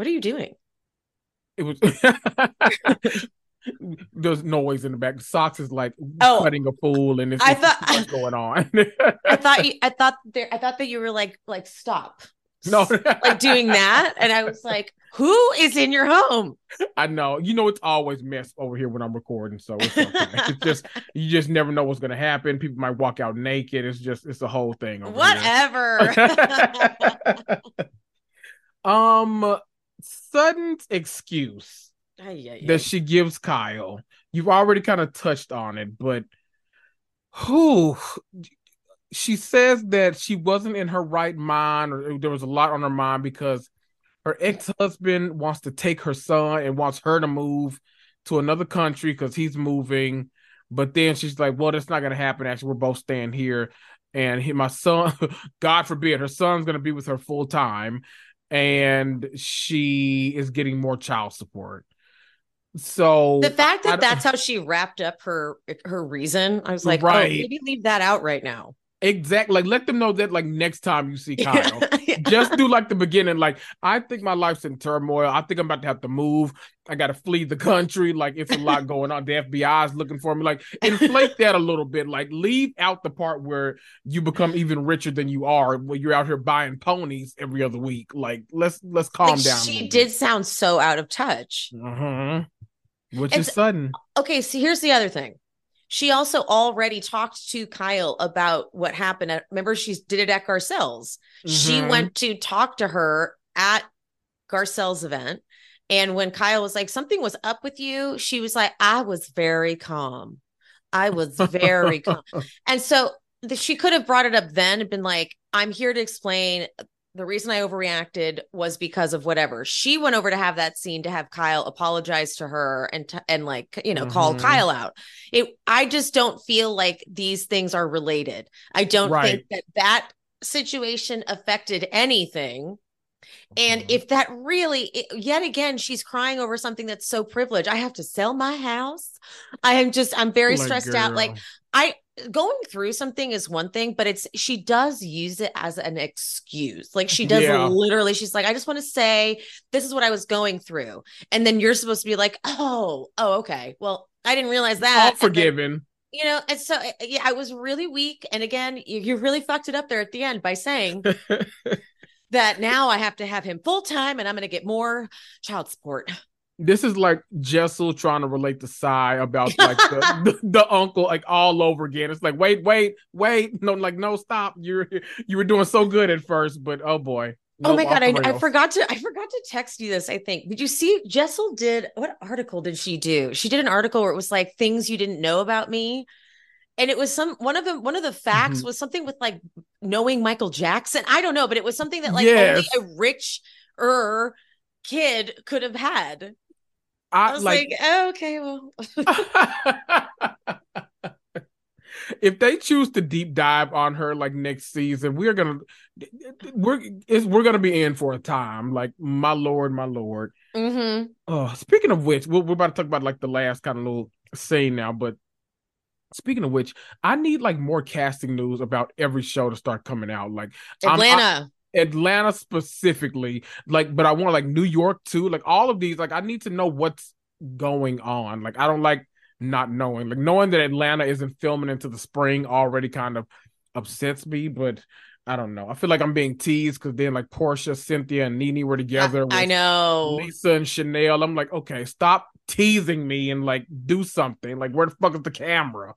What are you doing? It was there's noise in the back. Socks is like oh, cutting a fool, and it's I thought, what's going on. I thought you, I thought there. I thought that you were like like stop. no. like doing that. And I was like, who is in your home? I know. You know, it's always mess over here when I'm recording. So it's okay. It's just, you just never know what's going to happen. People might walk out naked. It's just, it's a whole thing. Over Whatever. um, Sutton's excuse ay, ay, ay. that she gives Kyle. You've already kind of touched on it, but who she says that she wasn't in her right mind, or there was a lot on her mind because her ex-husband wants to take her son and wants her to move to another country because he's moving. But then she's like, well, that's not going to happen. Actually, we're both staying here. And he, my son, God forbid, her son's going to be with her full time. And she is getting more child support. So the fact that I, that's how she wrapped up her her reason, I was like, right. oh, maybe leave that out right now. Exactly. Like, let them know that, like, next time you see Kyle, yeah. just do like the beginning. Like, I think my life's in turmoil. I think I'm about to have to move. I got to flee the country. Like, it's a lot going on. The F B I is looking for me. Like, inflate that a little bit. Like, leave out the part where you become even richer than you are when you're out here buying ponies every other week. Like, let's let's calm like, down. She did sound so out of touch. Uh-huh. Which it's, is sudden. Okay, so here's the other thing. She also already talked to Kyle about what happened. At, remember, she did it at Garcelle's. Mm-hmm. She went to talk to her at Garcelle's event. And when Kyle was like, something was up with you, she was like, I was very calm. I was very calm. And so the, she could have brought it up then and been like, I'm here to explain the reason I overreacted was because of whatever. She went over to have that scene to have Kyle apologize to her and, t- and like, you know, mm-hmm. call Kyle out. It, I just don't feel like these things are related. I don't right. think that that situation affected anything. And mm-hmm. if that really, it, yet again, she's crying over something that's so privileged. I have to sell my house. I am just, I'm very my stressed girl. out. Like I, going through something is one thing, but it's she does use it as an excuse. Like she does yeah. literally, she's like, I just want to say this is what I was going through. And then you're supposed to be like, oh, oh, okay. Well, I didn't realize that. All forgiven. You know, and so yeah, I was really weak. And again, you, you really fucked it up there at the end by saying that now I have to have him full time and I'm gonna get more child support. This is like Jessel trying to relate to Psy about like the, the, the uncle, like all over again. It's like, wait, wait, wait. No, like, no, stop. You're, you were doing so good at first, but oh boy. Nope, oh my God. I, I forgot to, I forgot to text you this. I think, did you see Jessel did, what article did she do? She did an article where it was like things you didn't know about me. And it was some, one of the, one of the facts mm-hmm. was something with like knowing Michael Jackson. I don't know, but it was something that like yes. only a richer kid could have had. I, I was like, like oh, okay, well. If they choose to deep dive on her like next season, we're gonna we're it's, we're gonna be in for a time. Like, my lord, my lord. Mm-hmm. Oh, speaking of which, we're, we're about to talk about like the last kind of little scene now. But speaking of which, I need like more casting news about every show to start coming out. Like Atlanta. I'm, I, Atlanta specifically, like, but I want like New York too, like all of these, like I need to know what's going on. Like, I don't like not knowing, like knowing that Atlanta isn't filming into the spring already kind of upsets me, but I don't know. I feel like I'm being teased because then like Portia, Cynthia, and Nene were together. I, I know. Lisa and Chanel. I'm like, okay, stop teasing me and like do something. Like, where the fuck is the camera?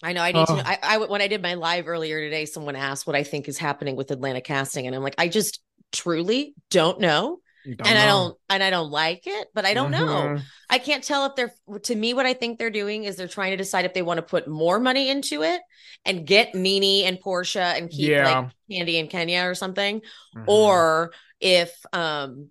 I know I need uh, to know. I, I when I did my live earlier today, someone asked what I think is happening with Atlanta casting. And I'm like, I just truly don't know. Don't and know. I don't and I don't like it, but I don't mm-hmm. know. I can't tell if they're to me, what I think they're doing is they're trying to decide if they want to put more money into it and get Nene and Portia and keep yeah. like Candy and Kenya or something. Mm-hmm. Or if um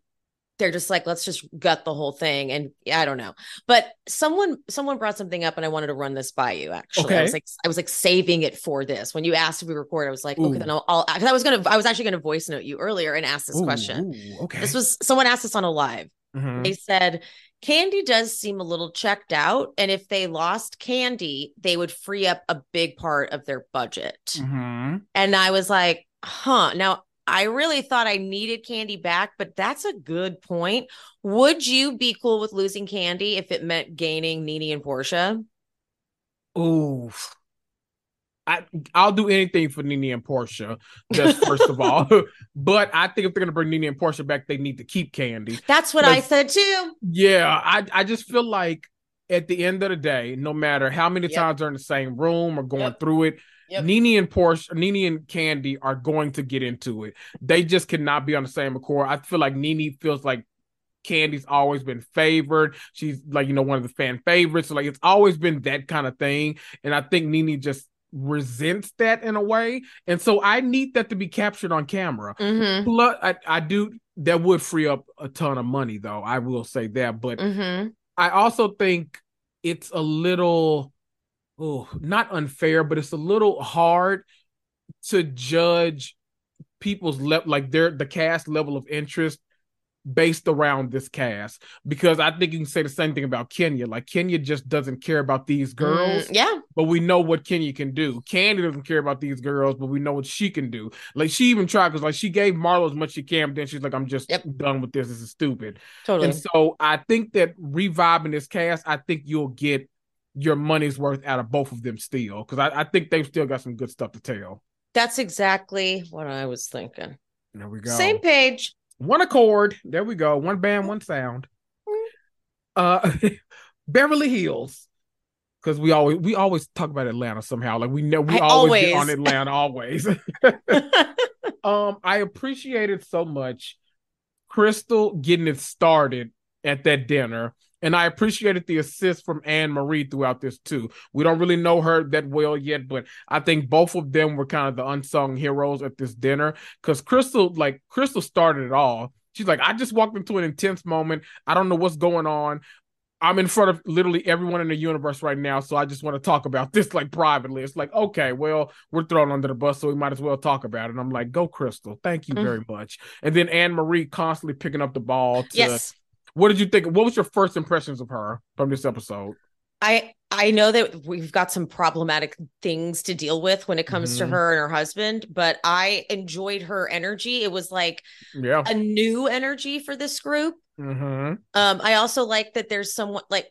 they're just like, let's just gut the whole thing. And I don't know. But someone someone brought something up and I wanted to run this by you, actually. Okay. I was like, I was like saving it for this. When you asked if we record, I was like, ooh. Okay, then I'll, I'll I was going to, I was actually going to voice note you earlier and ask this ooh, question. Ooh, okay. This was, someone asked this on a live. Mm-hmm. They said, Candy does seem a little checked out. And if they lost Candy, they would free up a big part of their budget. Mm-hmm. And I was like, huh. Now, I really thought I needed Candy back, but that's a good point. Would you be cool with losing Candy if it meant gaining Nene and Portia? Oof. I, I'll do anything for Nene and Portia, just first of all. But I think if they're going to bring Nene and Portia back, they need to keep Candy. That's what I said too. Yeah, I, I just feel like at the end of the day, no matter how many yep. times they're in the same room or going yep. through it, yep. Nene and Portia, Nene and Candy are going to get into it. They just cannot be on the same accord. I feel like Nene feels like Candy's always been favored. She's like, you know, one of the fan favorites. So like, it's always been that kind of thing. And I think Nene just resents that in a way. And so I need that to be captured on camera. Mm-hmm. Plus, I, I do, that would free up a ton of money though. I will say that. But mm-hmm. I also think it's a little, oh, not unfair, but it's a little hard to judge people's level, like their, the cast level of interest based around this cast, because I think you can say the same thing about Kenya. Like, Kenya just doesn't care about these girls. Mm, yeah. But we know what Kenya can do. Candy doesn't care about these girls, but we know what she can do. Like, she even tried, because like she gave Marlo as much as she can, but then she's like, I'm just yep. done with this. This is stupid. Totally. And so I think that reviving this cast, I think you'll get your money's worth out of both of them still, because I, I think they've still got some good stuff to tell. That's exactly what I was thinking. There we go. Same page. One accord. There we go. One band, one sound. Uh, Beverly Hills, because we always we always talk about Atlanta somehow. Like we know we I always get on Atlanta always. um, I appreciated so much Crystal getting it started at that dinner, and I appreciated the assist from Anne Marie throughout this too. We don't really know her that well yet, but I think both of them were kind of the unsung heroes at this dinner, because Crystal, like Crystal started it all. She's like, I just walked into an intense moment. I don't know what's going on. I'm in front of literally everyone in the universe right now, so I just want to talk about this like privately. It's like, okay, well, we're thrown under the bus, so we might as well talk about it. And I'm like, go Crystal. Thank you mm-hmm. very much. And then Anne Marie constantly picking up the ball to yes. What did you think? What was your first impressions of her from this episode? I I know that we've got some problematic things to deal with when it comes mm-hmm. to her and her husband, but I enjoyed her energy. It was like yeah. a new energy for this group. Mm-hmm. Um, I also like that there's someone like,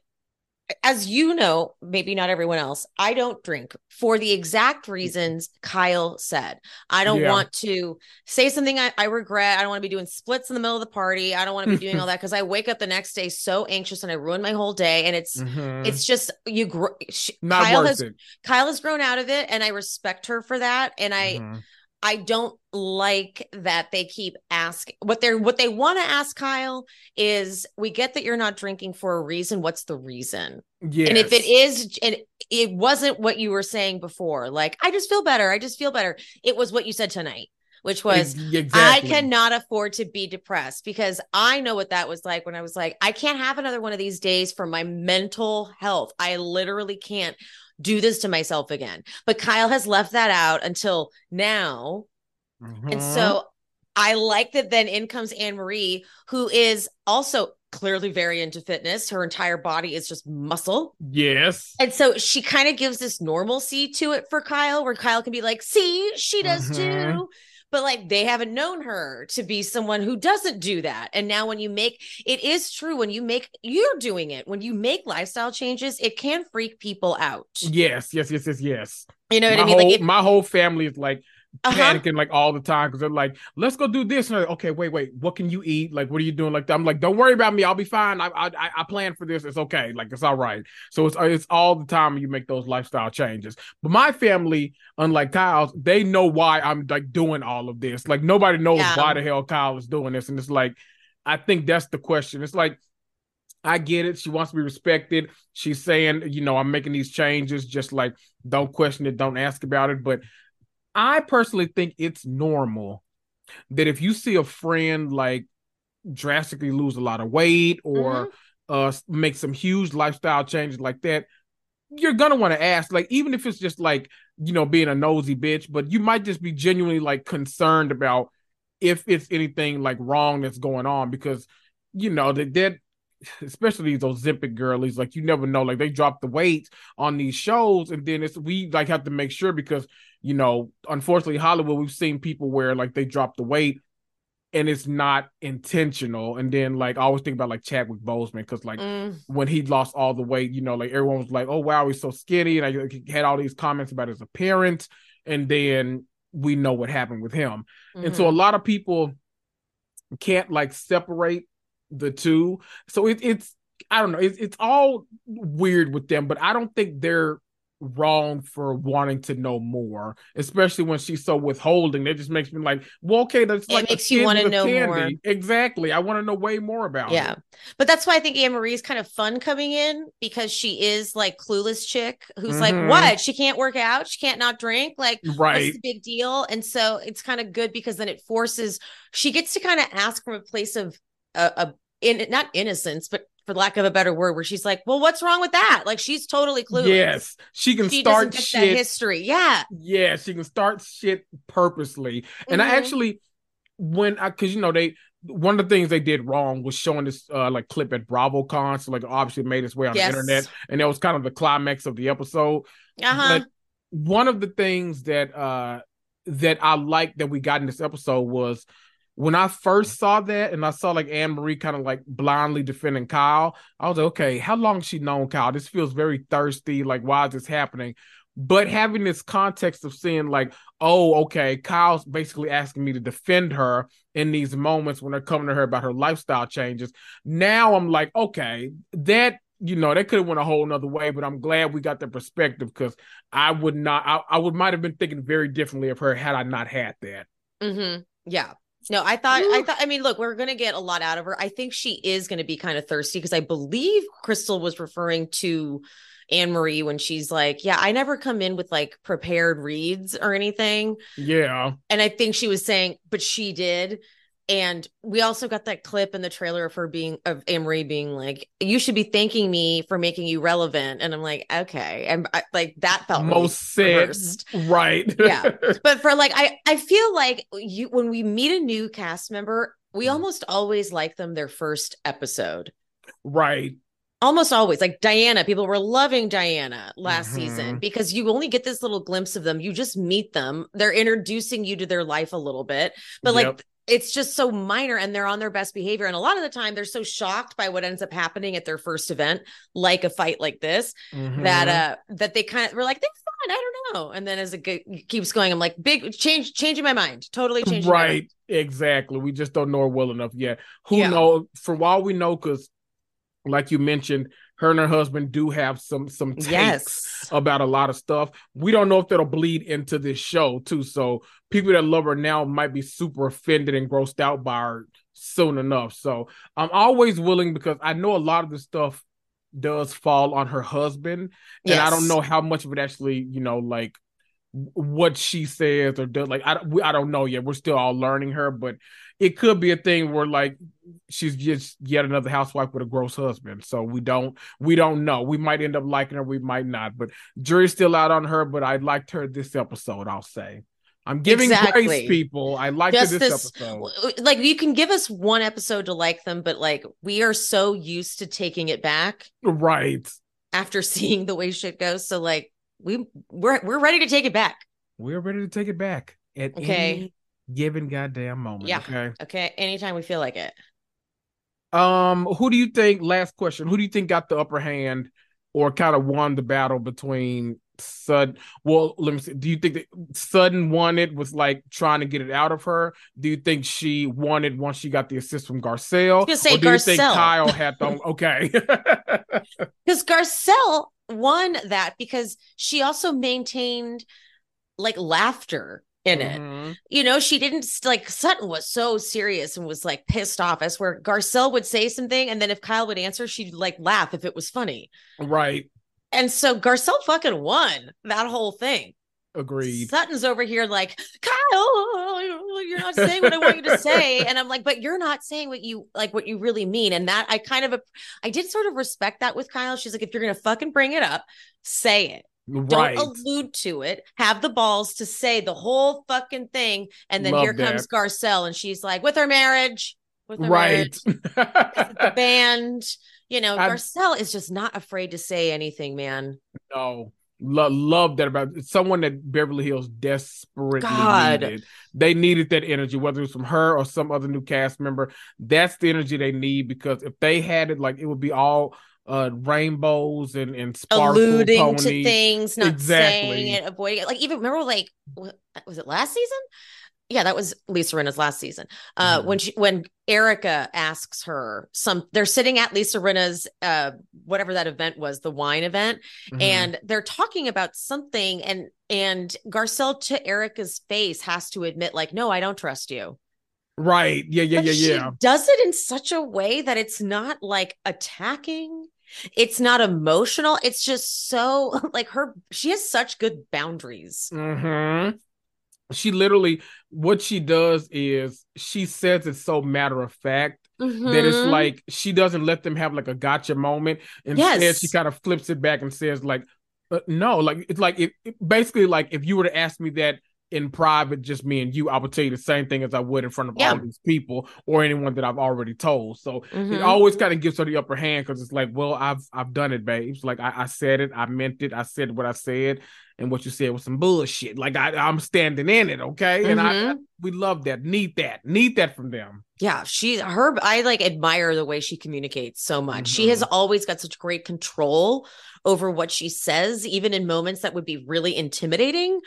as you know, maybe not everyone else, I don't drink for the exact reasons Kyle said. I don't yeah. want to say something I, I regret. I don't want to be doing splits in the middle of the party. I don't want to be doing all that, because I wake up the next day so anxious and I ruin my whole day. And it's mm-hmm. it's just you. Gr- sh- not Kyle worth has it. Kyle has grown out of it, and I respect her for that. And I mm-hmm. I don't like that they keep asking what they're what they want to ask Kyle is, we get that you're not drinking for a reason. What's the reason? Yes. And if it is, and it wasn't what you were saying before, like, I just feel better. I just feel better. It was what you said tonight, which was exactly. I cannot afford to be depressed, because I know what that was like when I was like, I can't have another one of these days for my mental health. I literally can't do this to myself again. But Kyle has left that out until now. Mm-hmm. And so I like that then in comes Anne Marie, who is also clearly very into fitness. Her entire body is just muscle. Yes. And so she kind of gives this normalcy to it for Kyle, where Kyle can be like, see, she does mm-hmm. too. But like, they haven't known her to be someone who doesn't do that. And now when you make, it is true, when you make, you're doing it. When you make lifestyle changes, it can freak people out. Yes, yes, yes, yes, yes. You know what my I mean? Whole, like it, my whole family is like panicking uh-huh. like all the time, because they're like, let's go do this. And I'm like, okay, wait, wait, what can you eat? Like, what are you doing? Like, I'm like, don't worry about me. I'll be fine. I I, I plan for this. It's okay. Like, it's all right. So it's it's all the time you make those lifestyle changes. But my family, unlike Kyle's, they know why I'm like doing all of this. Like, nobody knows yeah. why the hell Kyle is doing this. And it's like, I think that's the question. It's like, I get it. She wants to be respected. She's saying, you know, I'm making these changes. Just like, don't question it. Don't ask about it. But I personally think it's normal that if you see a friend like drastically lose a lot of weight or mm-hmm. uh, make some huge lifestyle changes like that, you're going to want to ask, like, even if it's just like, you know, being a nosy bitch, but you might just be genuinely like concerned about if it's anything like wrong that's going on, because, you know, that that especially these Ozempic girlies, like, you never know, like, they drop the weight on these shows, and then it's we like have to make sure, because, you know, unfortunately Hollywood, we've seen people where like they drop the weight and it's not intentional. And then, like, I always think about, like, Chadwick Boseman, because, like, mm. when he lost all the weight, you know, like, everyone was like, oh, wow, he's so skinny. And I like, had all these comments about his appearance. And then we know what happened with him. Mm-hmm. And so a lot of people can't, like, separate the two. So it, it's, I don't know, it, it's all weird with them, but I don't think they're wrong for wanting to know more, especially when she's so withholding. It just makes me like, well, okay, that's it, like makes you want to know Candy. More. Exactly. I want to know way more about yeah. it. Yeah. But that's why I think Anne Marie is kind of fun coming in, because she is like clueless chick who's mm-hmm. like, what? She can't work out. She can't not drink. Like, right. What's the big deal? And so it's kind of good, because then it forces, she gets to kind of ask from a place of uh, a, in not innocence, but for lack of a better word, where she's like, well, what's wrong with that? Like, she's totally clueless. Yes. She can she start get shit. That history. Yeah. Yeah. She can start shit purposely. Mm-hmm. And I actually, when I, cause you know, they, one of the things they did wrong was showing this uh, like clip at BravoCon. So like obviously it made its way on yes. the internet, and that was kind of the climax of the episode. Uh-huh. But one of the things that, uh, that I liked that we got in this episode was, when I first saw that and I saw like Anne Marie kind of like blindly defending Kyle, I was like, okay, how long has she known Kyle? This feels very thirsty. Like, why is this happening? But having this context of seeing like, oh, okay, Kyle's basically asking me to defend her in these moments when they're coming to her about her lifestyle changes. Now I'm like, okay, that, you know, that could have went a whole nother way, but I'm glad we got the perspective, because I would not, I, I would might've been thinking very differently of her had I not had that. Mm-hmm. Yeah. No, I thought, Ooh. I thought, I mean, look, we're going to get a lot out of her. I think she is going to be kind of thirsty, because I believe Crystal was referring to Anne Marie when she's like, yeah, I never come in with like prepared reads or anything. Yeah. And I think she was saying, but she did. And we also got that clip in the trailer of her being, of Anne Marie being like, you should be thanking me for making you relevant. And I'm like, okay. And I, like, that felt most really sick. Right. Yeah. But for like, I, I feel like you, when we meet a new cast member, we almost always like them their first episode. Right. Almost always, like Diana, people were loving Diana last mm-hmm. season, because you only get this little glimpse of them. You just meet them. They're introducing you to their life a little bit, but like, yep. it's just so minor, and they're on their best behavior. And a lot of the time they're so shocked by what ends up happening at their first event, like a fight like this, mm-hmm. that, uh, that they kind of were like, they're fun. I don't know. And then as it g- keeps going, I'm like, big change, changing my mind. Totally changing right. my mind. Exactly. We just don't know her well enough yet. Who yeah. knows? From all we know, because like you mentioned, her and her husband do have some some takes yes. about a lot of stuff. We don't know if that'll bleed into this show too. So people that love her now might be super offended and grossed out by her soon enough. So I'm always willing, because I know a lot of this stuff does fall on her husband, yes. and I don't know how much of it actually, you know, like what she says or does. Like I we, I don't know yet. We're still all learning her, but it could be a thing where like she's just yet another housewife with a gross husband. So we don't, we don't know. We might end up liking her. We might not, but jury's still out on her, but I liked her this episode. I'll say I'm giving exactly. grace, people. I liked her this, this episode. Like, you can give us one episode to like them, but like, we are so used to taking it back. Right. After seeing the way shit goes. So like we we're, we're ready to take it back. We're ready to take it back at okay. any given goddamn moment. Yeah. Okay. Okay. Anytime we feel like it. Um, who do you think, last question, who do you think got the upper hand or kind of won the battle between Sutton? Well, let me see. Do you think that Sutton won it with like trying to get it out of her? Do you think she won it once she got the assist from Garcelle? Or do Garcelle. You think Kyle had the okay? Because Garcelle won that because she also maintained like laughter in it. Mm-hmm. You know, she didn't like Sutton was so serious and was like pissed off, as where Garcelle would say something, and then if Kyle would answer, she'd like laugh if it was funny. Right. And so Garcelle fucking won that whole thing. Agreed. Sutton's over here like, Kyle, you're not saying what I want you to say. And I'm like, but you're not saying what you like, what you really mean. And that I kind of, I did sort of respect that with Kyle. She's like, if you're going to fucking bring it up, say it. Right. Don't allude to it. Have the balls to say the whole fucking thing. And then Love here that. Comes Garcelle, and she's like, with her marriage, with her right. marriage, the band. You know, I'm... Garcelle is just not afraid to say anything, man. No, Lo- love that about someone that Beverly Hills desperately God. needed. They needed that energy, whether it was from her or some other new cast member. That's the energy they need, because if they had it, like, it would be all uh, rainbows and and sparkle alluding ponies. to things, not exactly. saying it, avoiding it. Like, even remember, like, was it last season? Yeah, that was Lisa Rinna's last season. Uh, mm-hmm. When she, when Erica asks her some, they're sitting at Lisa Rinna's, uh, whatever that event was, the wine event, mm-hmm. and they're talking about something, and and Garcelle, to Erica's face, has to admit, like, no, I don't trust you. Right. Yeah, yeah, but yeah, she yeah. does it in such a way that it's not, like, attacking. It's not emotional. It's just so, like, her, she has such good boundaries. Mm-hmm. She literally, what she does is she says it's so matter of fact mm-hmm. that it's like she doesn't let them have, like, a gotcha moment. Instead, yes. she kind of flips it back and says, like, uh, no, like, it's like, it, it basically, like, if you were to ask me that in private, just me and you, I would tell you the same thing as I would in front of yeah. all these people or anyone that I've already told. So mm-hmm. it always kind of gives her the upper hand, because it's like, well, I've I've done it, babe. It's like, I, I said it, I meant it, I said what I said, and what you said was some bullshit. Like, I, I'm standing in it, okay? Mm-hmm. And I, I we love that, need that, need that from them. Yeah, she's her. I like admire the way she communicates so much. Mm-hmm. She has always got such great control over what she says, even in moments that would be really intimidating.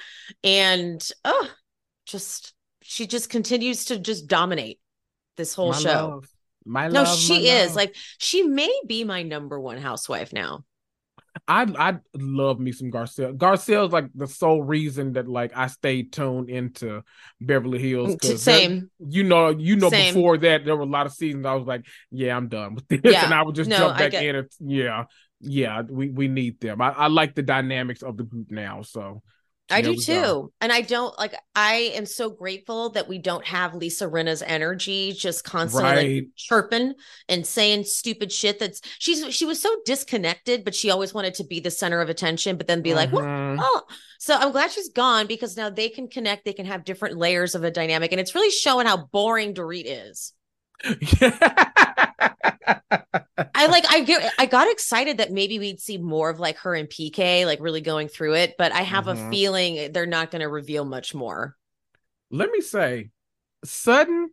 And oh, just, she just continues to just dominate this whole my show. Love. My love. No, she my is love. Like, she may be my number one housewife now. I I love me some Garcelle. Garcelle's like the sole reason that, like, I stayed tuned into Beverly Hills. Same. Her, you know, you know, Same. before that, there were a lot of seasons I was like, yeah, I'm done with this. Yeah. And I would just no, jump back in. And, yeah. Yeah, we, we need them. I, I like the dynamics of the group now. So I do too. Go. And I don't like, I am so grateful that we don't have Lisa Rinna's energy just constantly right. like, chirping and saying stupid shit. That's she's, she was so disconnected, but she always wanted to be the center of attention, but then be mm-hmm. like, oh, so I'm glad she's gone, because now they can connect. They can have different layers of a dynamic, and it's really showing how boring Dorit is. I like I get I got excited that maybe we'd see more of, like, her and P K, like, really going through it, but I have mm-hmm. a feeling they're not going to reveal much more. Let me say, Sutton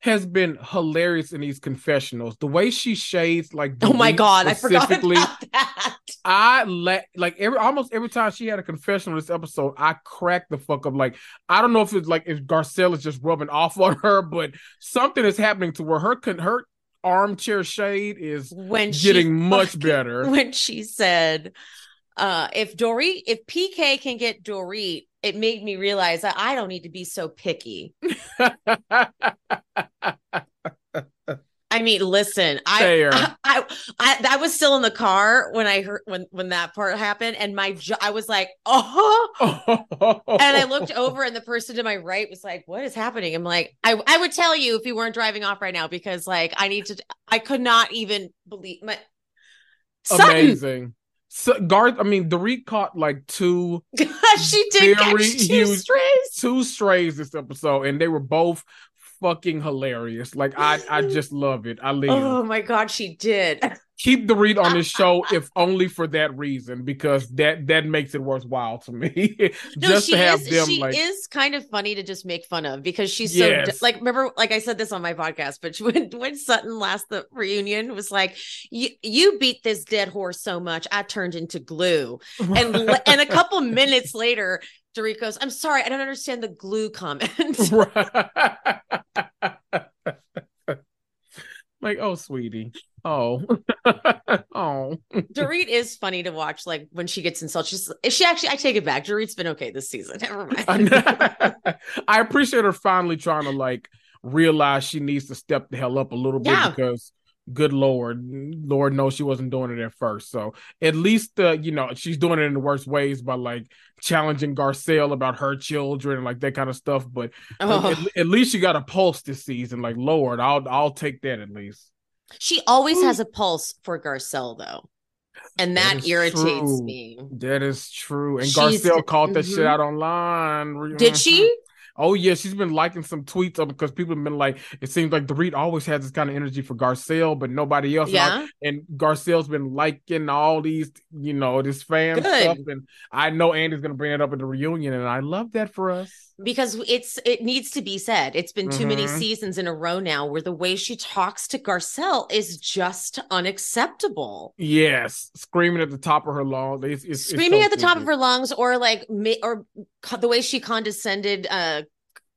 has been hilarious in these confessionals. The way she shades, like, oh my god, I forgot about that. I la- like every almost every time she had a confessional this episode, I cracked the fuck up. Like, I don't know if it's like if Garcelle is just rubbing off on her, but something is happening to where her con- her armchair shade is when getting she, much better. When she said, uh, "If Dorit, if P K can get Dorit." It made me realize that I don't need to be so picky. I mean, listen, I I, I, I, I was still in the car when I heard, when, when that part happened, and my, jo- I was like, oh, and I looked over and the person to my right was like, what is happening? I'm like, I, I would tell you if you weren't driving off right now, because, like, I need to, I could not even believe my. Amazing. Sutton! So, Garth, I mean, Dorit caught like two she did very catch two huge, strays. Two strays this episode, and they were both fucking hilarious. Like, I, I just love it. I live. Oh my god, she did. Keep Dorit on this show, if only for that reason, because that that makes it worthwhile to me. No, just she to have is, them. She like, is kind of funny to just make fun of, because she's yes. so like. Remember, like I said this on my podcast, but when when Sutton last the reunion was like, you you beat this dead horse so much, I turned into glue, and and a couple minutes later, Dorit goes, "I'm sorry, I don't understand the glue comment." Like, oh, sweetie. Oh, oh. Dorit is funny to watch. Like, when she gets insulted, she's she actually. I take it back. Dorit's been okay this season. Never mind. I appreciate her finally trying to, like, realize she needs to step the hell up a little bit, yeah. because, good Lord, Lord knows she wasn't doing it at first. So at least, uh, you know, she's doing it in the worst ways by, like, challenging Garcelle about her children and, like, that kind of stuff. But oh. like, at, at least she got a pulse this season. Like, Lord, I'll I'll take that at least. She always Ooh. has a pulse for Garcelle, though. And that, that irritates true. me. That is true. And she's, Garcelle called mm-hmm. that shit out online. Did she? Oh yeah, she's been liking some tweets up because people have been like, it seems like Dorit always has this kind of energy for Garcelle, but nobody else. Yeah. And, and Garcelle's been liking all these, you know, this fan Good. stuff. And I know Andy's gonna bring it up at the reunion, and I love that for us. Because it's it needs to be said. It's been too mm-hmm. many seasons in a row now where the way she talks to Garcelle is just unacceptable. Yes, screaming at the top of her lungs. It's, it's, screaming it's so at the stupid. top of her lungs, or like, or the way she condescended uh,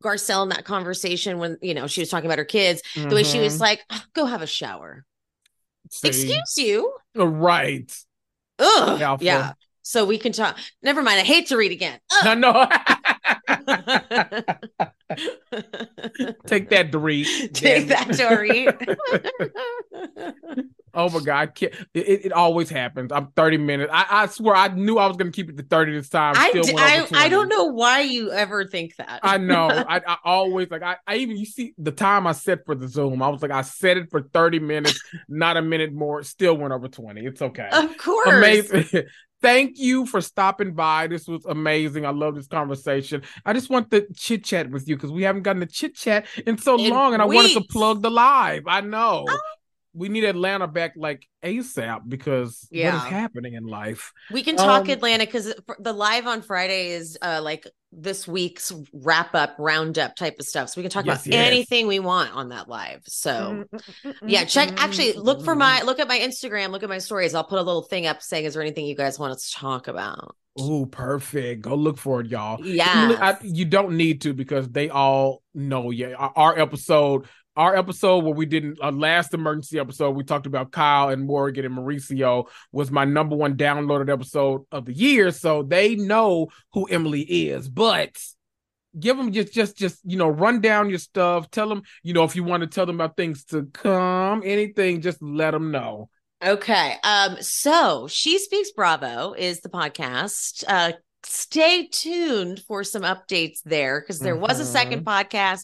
Garcelle in that conversation when, you know, she was talking about her kids. Mm-hmm. The way she was like, oh, "Go have a shower." See? Excuse you, right? Ugh. Yeah. yeah. So we can talk. Never mind. I hate to read again. Ugh. No, no. Take that, Dorit. Take that, Dorit. Oh my God, it, it always happens. I'm thirty minutes. I, I swear, I knew I was going to keep it to thirty this time. I, still d- I, I don't know why you ever think that. I know. I, I always like. I, I even you see the time I set for the Zoom. I was like, I set it for thirty minutes, not a minute more. Still went over twenty. It's okay. Of course. Amazing. Thank you for stopping by. This was amazing. I love this conversation. I just want to chit chat with you because we haven't gotten to chit chat in so in long, and weeks. I wanted to plug the live. I know. Oh. We need Atlanta back like ASAP because yeah. what is happening in life? We can talk um, Atlanta because the live on Friday is uh, like this week's wrap up, roundup type of stuff. So we can talk yes, about yes. anything we want on that live. So mm-hmm. yeah, check. Actually, look for my look at my Instagram. Look at my stories. I'll put a little thing up saying, "Is there anything you guys want us to talk about?" Oh, perfect. Go look for it, y'all. Yeah, you, you don't need to because they all know. Yeah, our episode. Our episode where we didn't, our last emergency episode, we talked about Kyle and Morgan and Mauricio was my number one downloaded episode of the year. So they know who Emily is, but give them just, just, just, you know, run down your stuff. Tell them, you know, if you want to tell them about things to come, anything, just let them know. Okay. Um. So She Speaks Bravo is the podcast. Uh, stay tuned for some updates there because there mm-hmm. was a second podcast.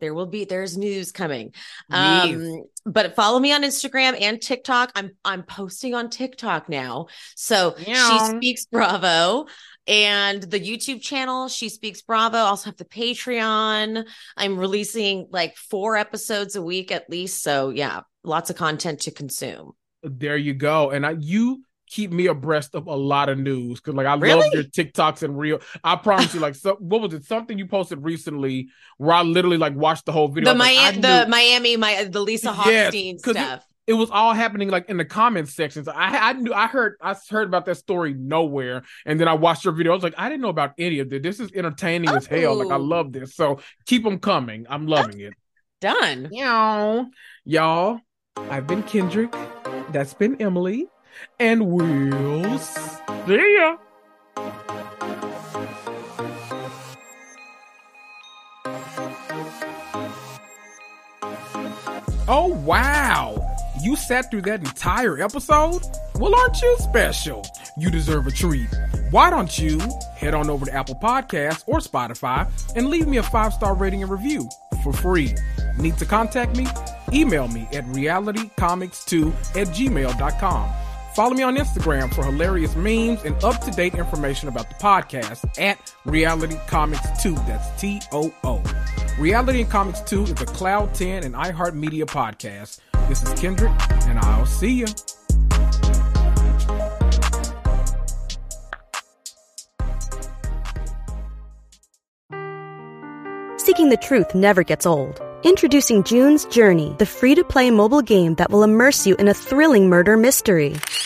There will be, there's news coming. Um, yes. But follow me on Instagram and TikTok. I'm I'm posting on TikTok now. So yeah. She Speaks Bravo. And the YouTube channel, She Speaks Bravo. I also have the Patreon. I'm releasing like four episodes a week at least. So yeah, lots of content to consume. There you go. And I, you... keep me abreast of a lot of news because, like, I really? love your TikToks and real. I promise you, like, so what was it? Something you posted recently where I literally like watched the whole video. The, Mi- like, the Miami, my the Lisa Hochstein yes, stuff. It, it was all happening like in the comment sections. I I knew I heard I heard about that story nowhere, and then I watched your video. I was like, I didn't know about any of this. This is entertaining oh. as hell. Like, I love this. So keep them coming. I'm loving oh. it. Done. Y'all, y'all. I've been Kendrick. That's been Emily. And we'll see ya. Oh, wow. You sat through that entire episode? Well, aren't you special? You deserve a treat. Why don't you head on over to Apple Podcasts or Spotify and leave me a five-star rating and review for free. Need to contact me? Email me at reality comics two at gmail dot com. Follow me on Instagram for hilarious memes and up-to-date information about the podcast at Reality Comics two. That's T O O. Reality and Comics two is a Cloud ten and iHeartMedia podcast. This is Kendrick, and I'll see ya. Seeking the truth never gets old. Introducing June's Journey, the free-to-play mobile game that will immerse you in a thrilling murder mystery.